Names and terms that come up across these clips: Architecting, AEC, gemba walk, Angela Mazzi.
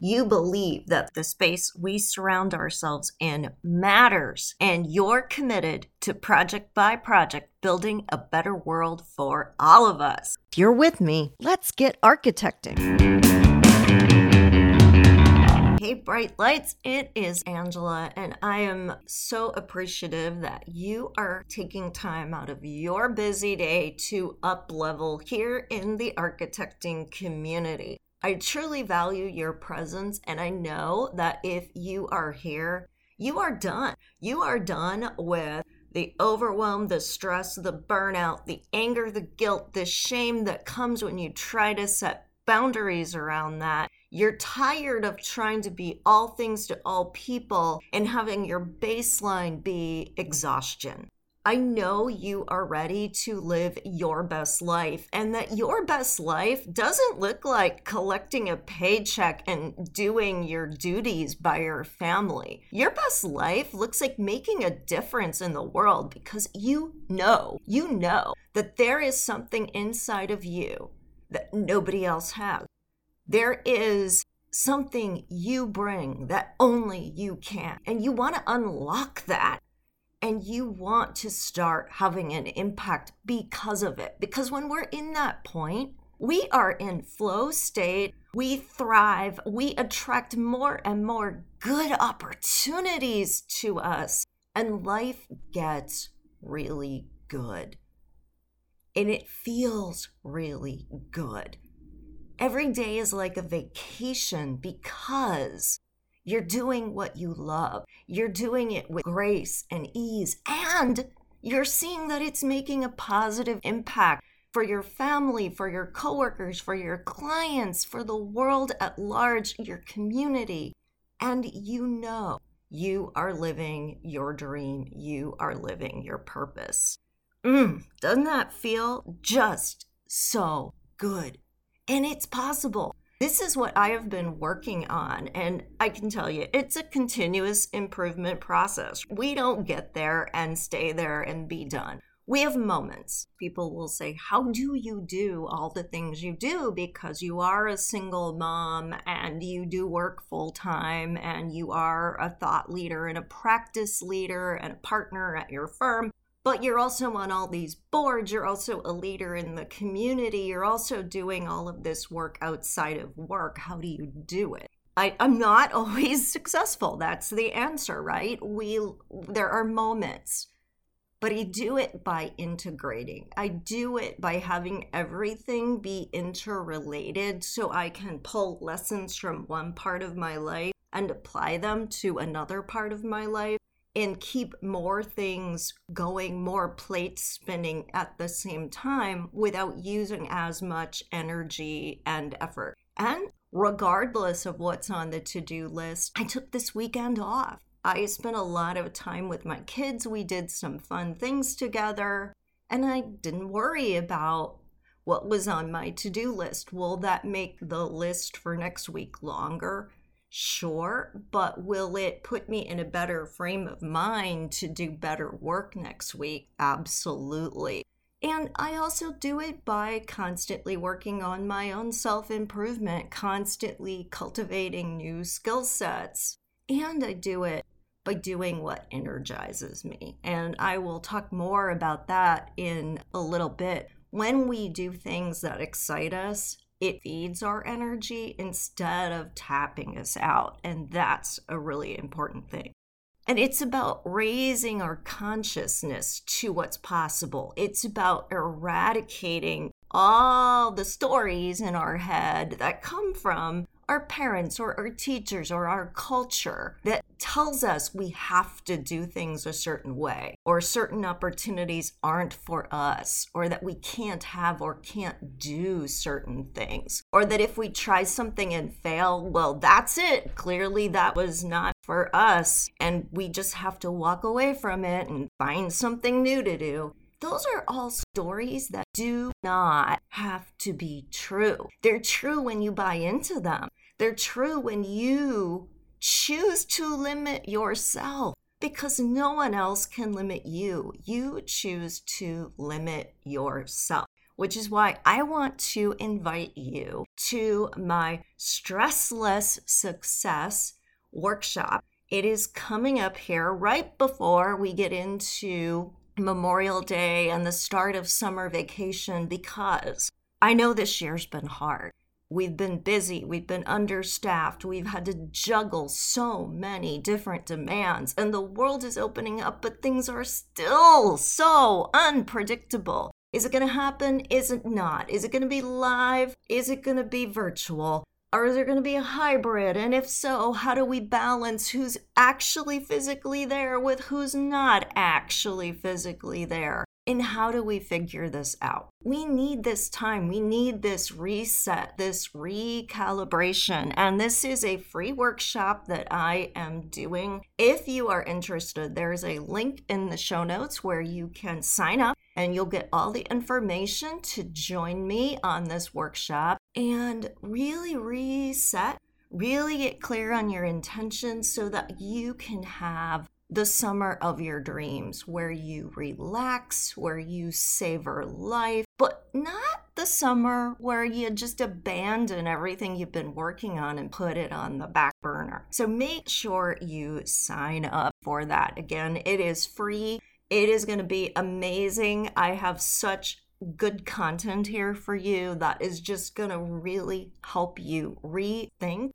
you believe that the space we surround ourselves in matters, and you're committed to project by project building a better world for all of us. If you're with me, let's get architecting. Hey, Bright Lights, it is Angela, and I am so appreciative that you are taking time out of your busy day to up-level here in the architecting community. I truly value your presence, and I know that if you are here, you are done. You are done with the overwhelm, the stress, the burnout, the anger, the guilt, the shame that comes when you try to set boundaries around that. You're tired of trying to be all things to all people and having your baseline be exhaustion. I know you are ready to live your best life, and that your best life doesn't look like collecting a paycheck and doing your duties by your family. Your best life looks like making a difference in the world, because you know that there is something inside of you that nobody else has. There is something you bring that only you can, and you want to unlock that, and you want to start having an impact because of it. Because when we're in that point, we are in flow state, we thrive, we attract more and more good opportunities to us, and life gets really good. And it feels really good. Every day is like a vacation because you're doing what you love. You're doing it with grace and ease, and you're seeing that it's making a positive impact for your family, for your coworkers, for your clients, for the world at large, your community. And you know you are living your dream. You are living your purpose. Doesn't that feel just so good? And it's possible. This is what I have been working on, and I can tell you, it's a continuous improvement process. We don't get there and stay there and be done. We have moments. People will say, how do you do all the things you do, because you are a single mom and you do work full time and you are a thought leader and a practice leader and a partner at your firm. But you're also on all these boards, you're also a leader in the community, you're also doing all of this work outside of work. How do you do it? I'm not always successful. That's the answer, right? There are moments. But I do it by integrating. I do it by having everything be interrelated so I can pull lessons from one part of my life and apply them to another part of my life, and keep more things going, more plates spinning at the same time without using as much energy and effort. And regardless of what's on the to-do list, I took this weekend off. I spent a lot of time with my kids. We did some fun things together, and I didn't worry about what was on my to-do list. Will that make the list for next week longer? Sure, but will it put me in a better frame of mind to do better work next week? Absolutely. And I also do it by constantly working on my own self-improvement, constantly cultivating new skill sets. And I do it by doing what energizes me. And I will talk more about that in a little bit. When we do things that excite us, it feeds our energy instead of tapping us out. And that's a really important thing. And it's about raising our consciousness to what's possible. It's about eradicating all the stories in our head that come from our parents or our teachers or our culture that tells us we have to do things a certain way, or certain opportunities aren't for us, or that we can't have or can't do certain things, or that if we try something and fail, well, that's it. Clearly that was not for us, and we just have to walk away from it and find something new to do. Those are all stories that do not have to be true. They're true when you buy into them. They're true when you choose to limit yourself, because no one else can limit you. You choose to limit yourself, which is why I want to invite you to my Stressless Success workshop. It is coming up here right before we get into Memorial Day and the start of summer vacation, because I know this year's been hard. We've been busy, we've been understaffed, we've had to juggle so many different demands, and the world is opening up, but things are still so unpredictable. Is it going to happen? Is it not? Is it going to be live? Is it going to be virtual? Or is there going to be a hybrid? And if so, how do we balance who's actually physically there with who's not actually physically there? And how do we figure this out? We need this time. We need this reset, this recalibration. And this is a free workshop that I am doing. If you are interested, there is a link in the show notes where you can sign up and you'll get all the information to join me on this workshop and really reset, really get clear on your intentions so that you can have the summer of your dreams, where you relax, where you savor life, but not the summer where you just abandon everything you've been working on and put it on the back burner. So make sure you sign up for that. Again, it is free. It is going to be amazing. I have such good content here for you that is just going to really help you rethink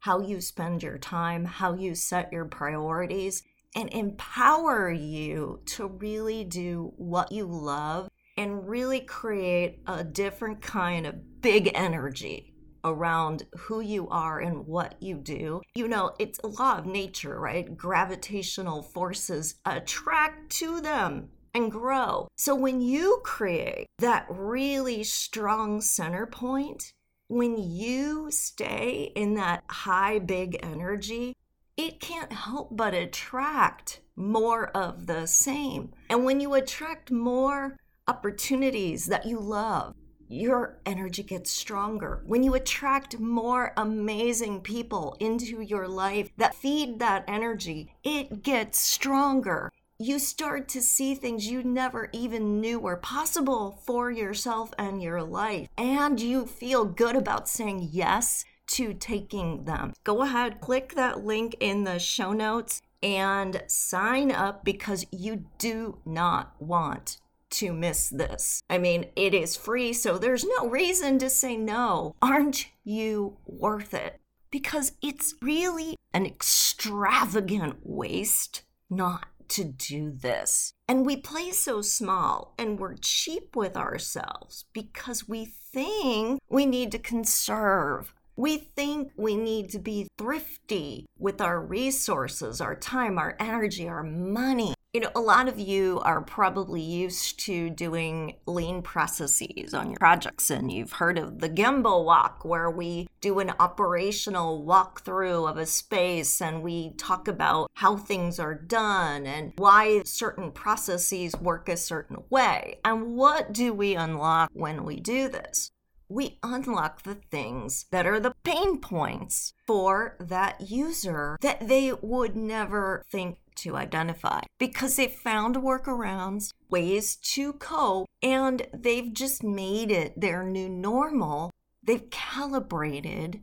how you spend your time, how you set your priorities, and empower you to really do what you love and really create a different kind of big energy around who you are and what you do. You know, it's a law of nature, right? Gravitational forces attract to them and grow. So when you create that really strong center point, when you stay in that high, big energy, it can't help but attract more of the same. And when you attract more opportunities that you love, your energy gets stronger. When you attract more amazing people into your life that feed that energy, it gets stronger. You start to see things you never even knew were possible for yourself and your life. And you feel good about saying yes to taking them. Go ahead, click that link in the show notes and sign up, because you do not want to miss this. I mean, it is free, so there's no reason to say no. Aren't you worth it? Because it's really an extravagant waste not to do this. And we play so small and we're cheap with ourselves because we think we need to conserve. We think we need to be thrifty with our resources, our time, our energy, our money. You know, a lot of you are probably used to doing lean processes on your projects, and you've heard of the gemba walk, where we do an operational walkthrough of a space and we talk about how things are done and why certain processes work a certain way. And what do we unlock when we do this? We unlock the things that are the pain points for that user that they would never think to identify, because they found workarounds, ways to cope, and they've just made it their new normal. They've calibrated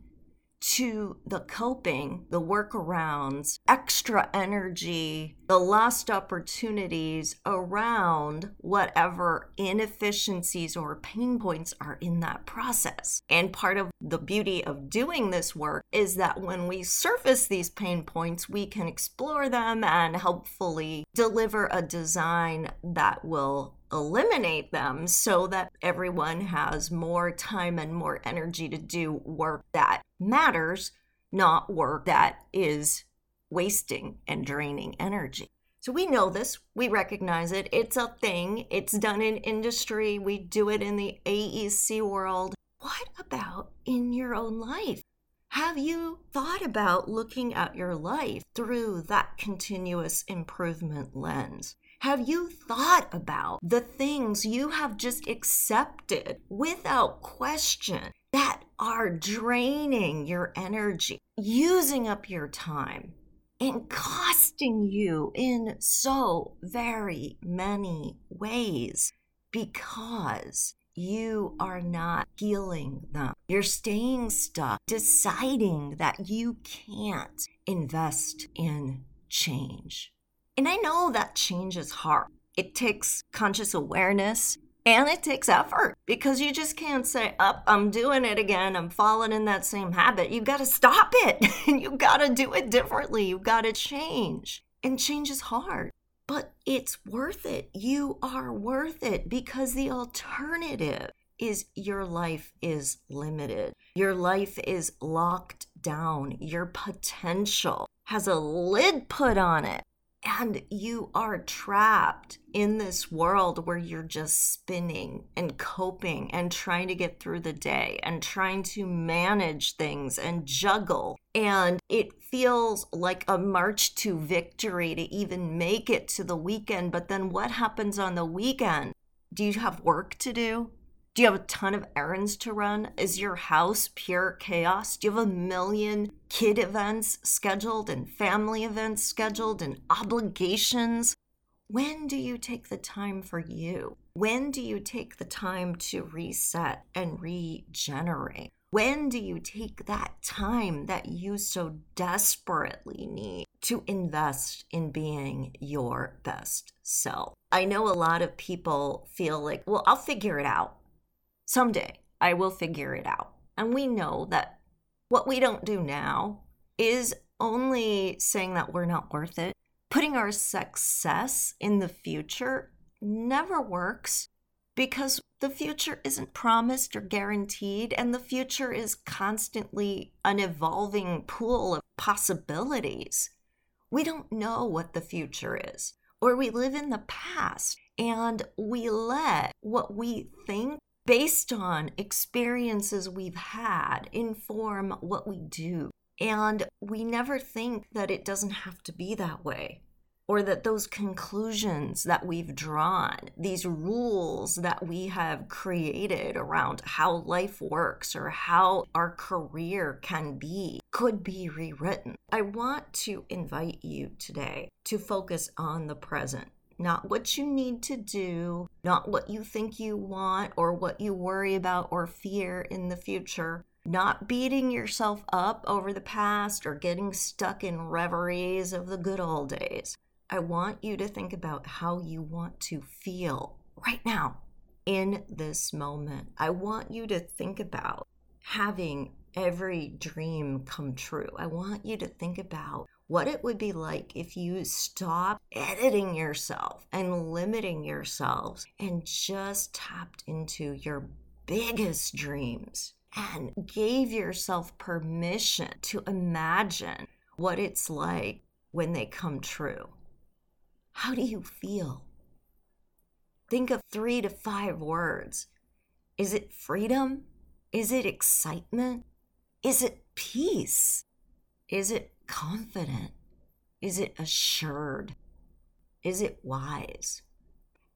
to the coping, the workarounds, extra energy, the lost opportunities around whatever inefficiencies or pain points are in that process. And part of the beauty of doing this work is that when we surface these pain points, we can explore them and hopefully deliver a design that will eliminate them so that everyone has more time and more energy to do work that matters, not work that is wasting and draining energy. So we know this, we recognize it, it's a thing, it's done in industry, we do it in the AEC world. What about in your own life? Have you thought about looking at your life through that continuous improvement lens? Have you thought about the things you have just accepted without question that are draining your energy, using up your time, and costing you in so very many ways because you are not healing them? You're staying stuck, deciding that you can't invest in change. And I know that change is hard. It takes conscious awareness and it takes effort because you just can't say, "Up, I'm doing it again. I'm falling in that same habit." You've got to stop it and you've got to do it differently. You've got to change. And change is hard, but it's worth it. You are worth it because the alternative is your life is limited. Your life is locked down. Your potential has a lid put on it. And you are trapped in this world where you're just spinning and coping and trying to get through the day and trying to manage things and juggle. And it feels like a march to victory to even make it to the weekend. But then what happens on the weekend? Do you have work to do? Do you have a ton of errands to run? Is your house pure chaos? Do you have a million kid events scheduled and family events scheduled and obligations? When do you take the time for you? When do you take the time to reset and regenerate? When do you take that time that you so desperately need to invest in being your best self? I know a lot of people feel like, well, I'll figure it out. Someday I will figure it out. And we know that what we don't do now is only saying that we're not worth it. Putting our success in the future never works because the future isn't promised or guaranteed, and the future is constantly an evolving pool of possibilities. We don't know what the future is, or we live in the past and we let what we think based on experiences we've had inform what we do. And we never think that it doesn't have to be that way, or that those conclusions that we've drawn, these rules that we have created around how life works or how our career can be, could be rewritten. I want to invite you today to focus on the present. Not what you need to do, not what you think you want or what you worry about or fear in the future, not beating yourself up over the past or getting stuck in reveries of the good old days. I want you to think about how you want to feel right now in this moment. I want you to think about having every dream come true. I want you to think about what it would be like if you stop editing yourself and limiting yourselves and just tapped into your biggest dreams and gave yourself permission to imagine what it's like when they come true. How do you feel? Think of 3 to 5 words. Is it freedom? Is it excitement? Is it peace? Is it confident? Is it assured? Is it wise?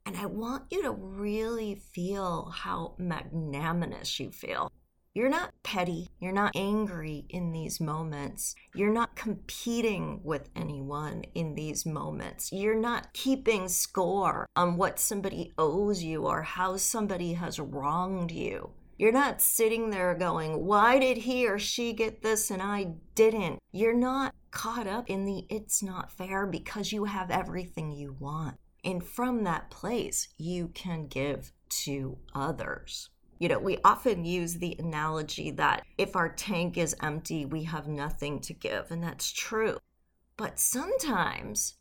And I want you to really feel how magnanimous you feel. You're not petty. You're not angry in these moments. You're not competing with anyone in these moments. You're not keeping score on what somebody owes you or how somebody has wronged you. You're not sitting there going, why did he or she get this and I didn't? You're not caught up in the it's not fair because you have everything you want. And from that place, you can give to others. You know, we often use the analogy that if our tank is empty, we have nothing to give. And that's true. But sometimes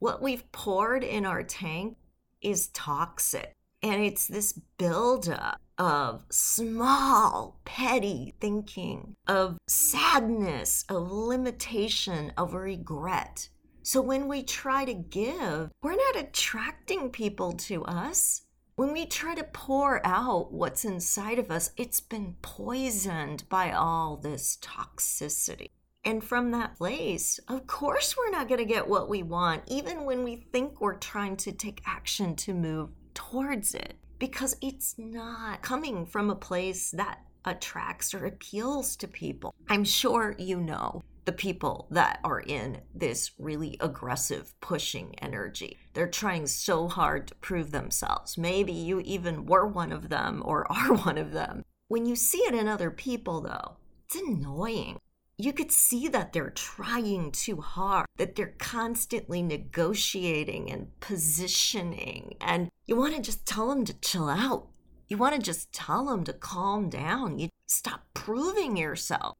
what we've poured in our tank is toxic. And it's this buildup of small, petty thinking, of sadness, of limitation, of regret. So when we try to give, we're not attracting people to us. When we try to pour out what's inside of us, it's been poisoned by all this toxicity. And from that place, of course, we're not going to get what we want, even when we think we're trying to take action to move towards it, because it's not coming from a place that attracts or appeals to people. I'm sure you know the people that are in this really aggressive pushing energy. They're trying so hard to prove themselves. Maybe you even were one of them or are one of them. When you see it in other people, though, it's annoying. You could see that they're trying too hard, that they're constantly negotiating and positioning, and you want to just tell them to chill out. You want to just tell them to calm down. You stop proving yourself.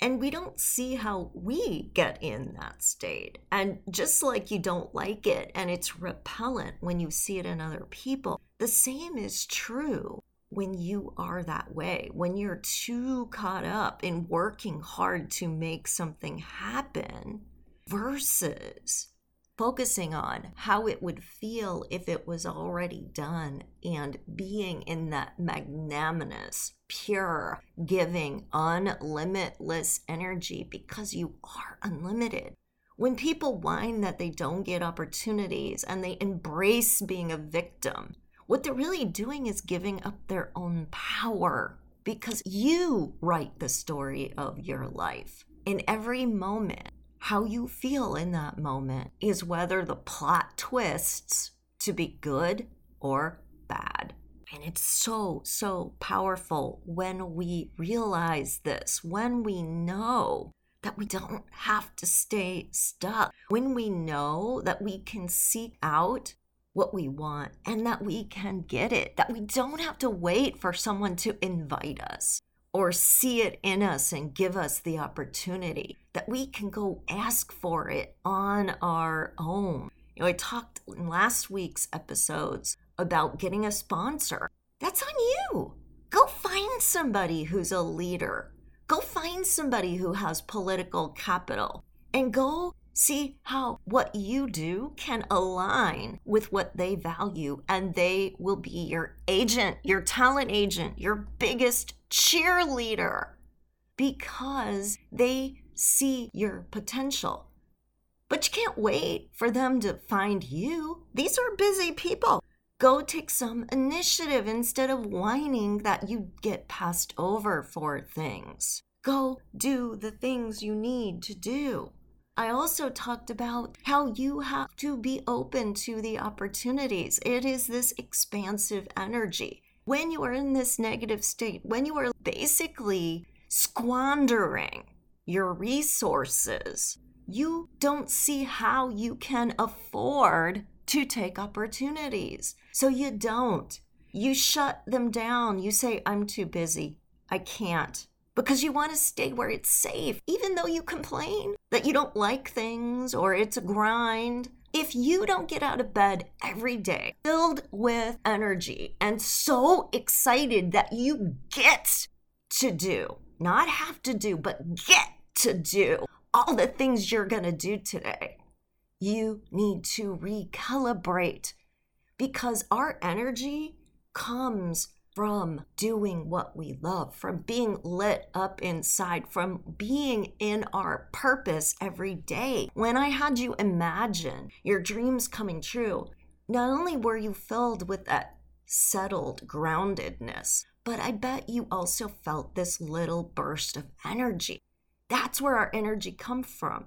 And we don't see how we get in that state. And just like you don't like it and it's repellent when you see it in other people, the same is true when you are that way, when you're too caught up in working hard to make something happen versus focusing on how it would feel if it was already done and being in that magnanimous, pure, giving, unlimitless energy, because you are unlimited. When people whine that they don't get opportunities and they embrace being a victim, what they're really doing is giving up their own power, because you write the story of your life. In every moment, how you feel in that moment is whether the plot twists to be good or bad. And it's so, so powerful when we realize this, when we know that we don't have to stay stuck, when we know that we can seek out what we want and that we can get it, that we don't have to wait for someone to invite us or see it in us and give us the opportunity, that we can go ask for it on our own. You know, I talked in last week's episodes about getting a sponsor. That's on you. Go find somebody who's a leader. Go find somebody who has political capital and go see how what you do can align with what they value, and they will be your agent, your talent agent, your biggest cheerleader, because they see your potential. But you can't wait for them to find you. These are busy people. Go take some initiative instead of whining that you get passed over for things. Go do the things you need to do. I also talked about how you have to be open to the opportunities. It is this expansive energy. When you are in this negative state, when you are basically squandering your resources, you don't see how you can afford to take opportunities. So you don't. You shut them down. You say, I'm too busy. I can't. Because you want to stay where it's safe, even though you complain that you don't like things or it's a grind. If you don't get out of bed every day filled with energy and so excited that you get to do, not have to do, but get to do all the things you're going to do today, you need to recalibrate, because our energy comes from doing what we love, from being lit up inside, from being in our purpose every day. When I had you imagine your dreams coming true, not only were you filled with that settled groundedness, but I bet you also felt this little burst of energy. That's where our energy comes from.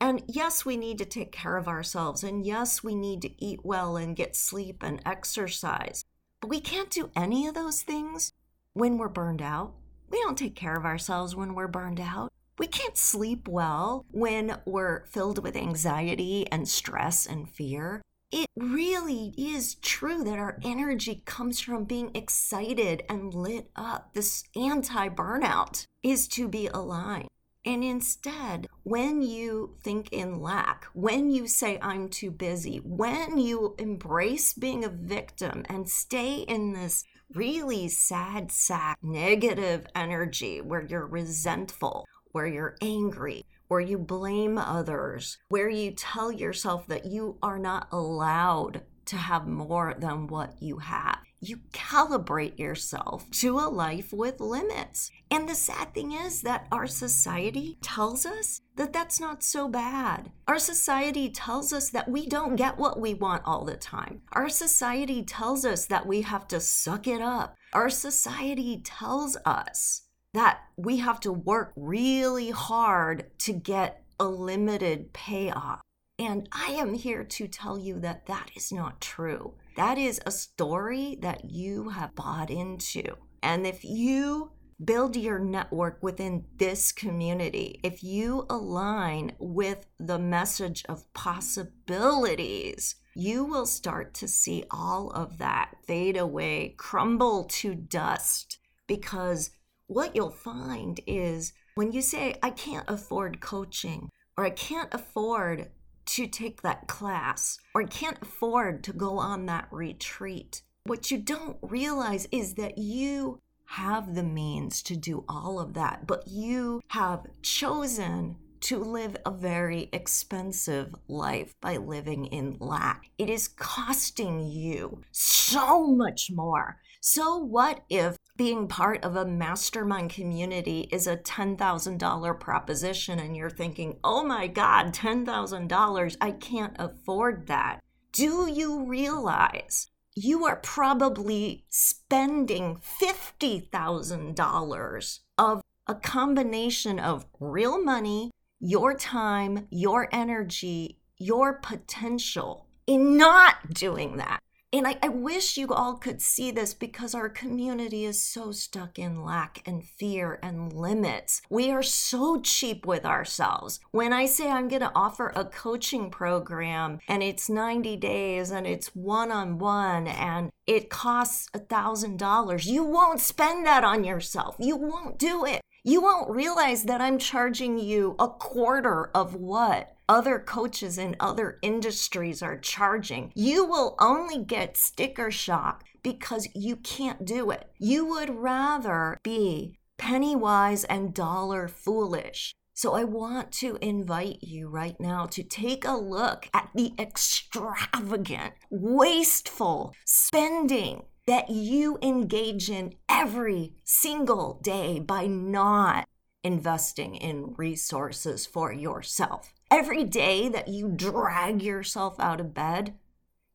And yes, we need to take care of ourselves. And yes, we need to eat well and get sleep and exercise. But we can't do any of those things when we're burned out. We don't take care of ourselves when we're burned out. We can't sleep well when we're filled with anxiety and stress and fear. It really is true that our energy comes from being excited and lit up. This anti-burnout is to be aligned. And instead, when you think in lack, when you say I'm too busy, when you embrace being a victim and stay in this really sad sack, negative energy where you're resentful, where you're angry, where you blame others, where you tell yourself that you are not allowed to have more than what you have, you calibrate yourself to a life with limits. And the sad thing is that our society tells us that that's not so bad. Our society tells us that we don't get what we want all the time. Our society tells us that we have to suck it up. Our society tells us that we have to work really hard to get a limited payoff. And I am here to tell you that that is not true. That is a story that you have bought into. And if you build your network within this community, if you align with the message of possibilities, you will start to see all of that fade away, crumble to dust. Because what you'll find is when you say, I can't afford coaching, or I can't afford to take that class, or can't afford to go on that retreat, what you don't realize is that you have the means to do all of that, but you have chosen to live a very expensive life by living in lack. It is costing you so much more. So what if being part of a mastermind community is a $10,000 proposition and you're thinking, oh my God, $10,000, I can't afford that. Do you realize you are probably spending $50,000 of a combination of real money, your time, your energy, your potential in not doing that? And I wish you all could see this, because our community is so stuck in lack and fear and limits. We are so cheap with ourselves. When I say I'm going to offer a coaching program and it's 90 days and it's one-on-one and it costs $1,000, you won't spend that on yourself. You won't do it. You won't realize that I'm charging you a quarter of what other coaches in other industries are charging. You will only get sticker shock because you can't do it. You would rather be penny wise and dollar foolish. So I want to invite you right now to take a look at the extravagant, wasteful spending that you engage in every single day by not investing in resources for yourself. Every day that you drag yourself out of bed,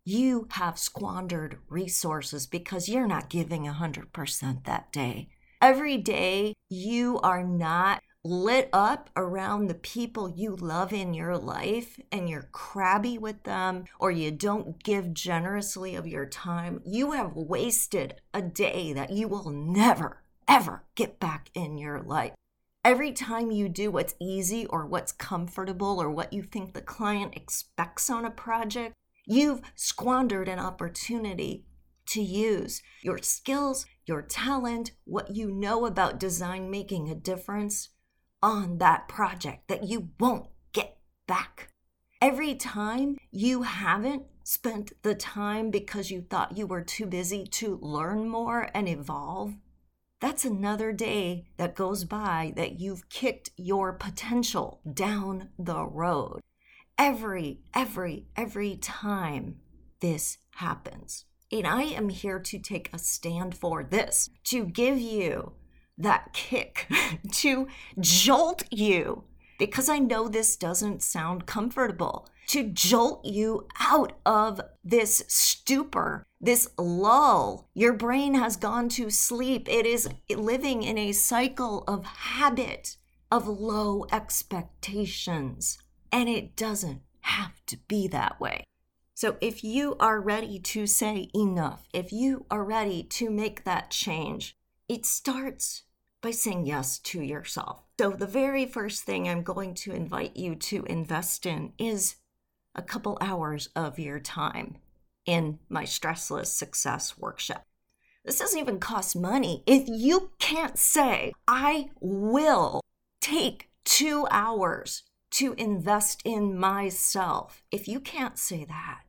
you have squandered resources because you're not giving 100% that day. Every day you are not lit up around the people you love in your life and you're crabby with them, or you don't give generously of your time, you have wasted a day that you will never, ever get back in your life. Every time you do what's easy or what's comfortable or what you think the client expects on a project, you've squandered an opportunity to use your skills, your talent, what you know about design making a difference on that project that you won't get back. Every time you haven't spent the time because you thought you were too busy to learn more and evolve, that's another day that goes by that you've kicked your potential down the road. Every time this happens. And I am here to take a stand for this, to give you that kick, to jolt you, because I know this doesn't sound comfortable, to jolt you out of this stupor, this lull. Your brain has gone to sleep. It is living in a cycle of habit, of low expectations, and it doesn't have to be that way. So if you are ready to say enough, if you are ready to make that change, it starts by saying yes to yourself. So the very first thing I'm going to invite you to invest in is a couple hours of your time in my Stressless Success Workshop. This doesn't even cost money. If you can't say, I will take 2 hours to invest in myself, if you can't say that,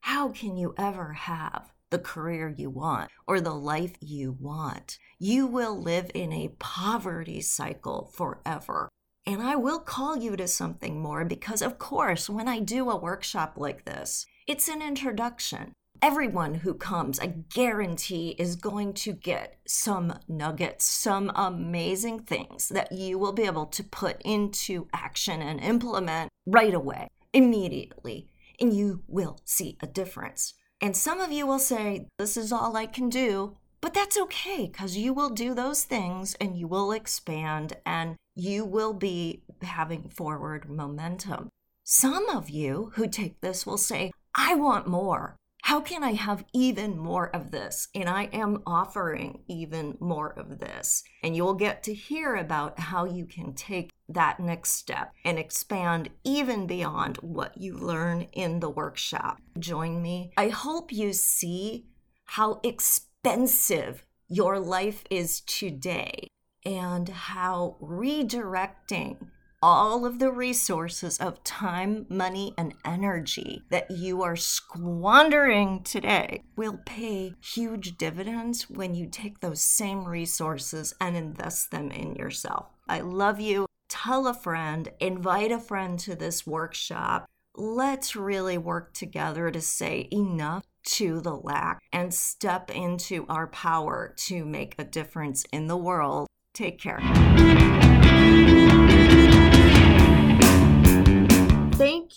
how can you ever have the career you want or the life you want? You will live in a poverty cycle forever. And I will call you to something more, because of course, when I do a workshop like this, it's an introduction. everyone who comes, I guarantee, is going to get some nuggets, some amazing things that you will be able to put into action and implement right away, immediately, and you will see a difference. And some of you will say, this is all I can do, but that's okay, because you will do those things and you will expand and you will be having forward momentum. Some of you who take this will say, I want more. How can I have even more of this? And I am offering even more of this. And you'll get to hear about how you can take that next step and expand even beyond what you learn in the workshop. Join me. I hope you see how expensive your life is today and how redirecting all of the resources of time, money, and energy that you are squandering today will pay huge dividends when you take those same resources and invest them in yourself. I love you. Tell a friend, invite a friend to this workshop. Let's really work together to say enough to the lack and step into our power to make a difference in the world. Take care. Thank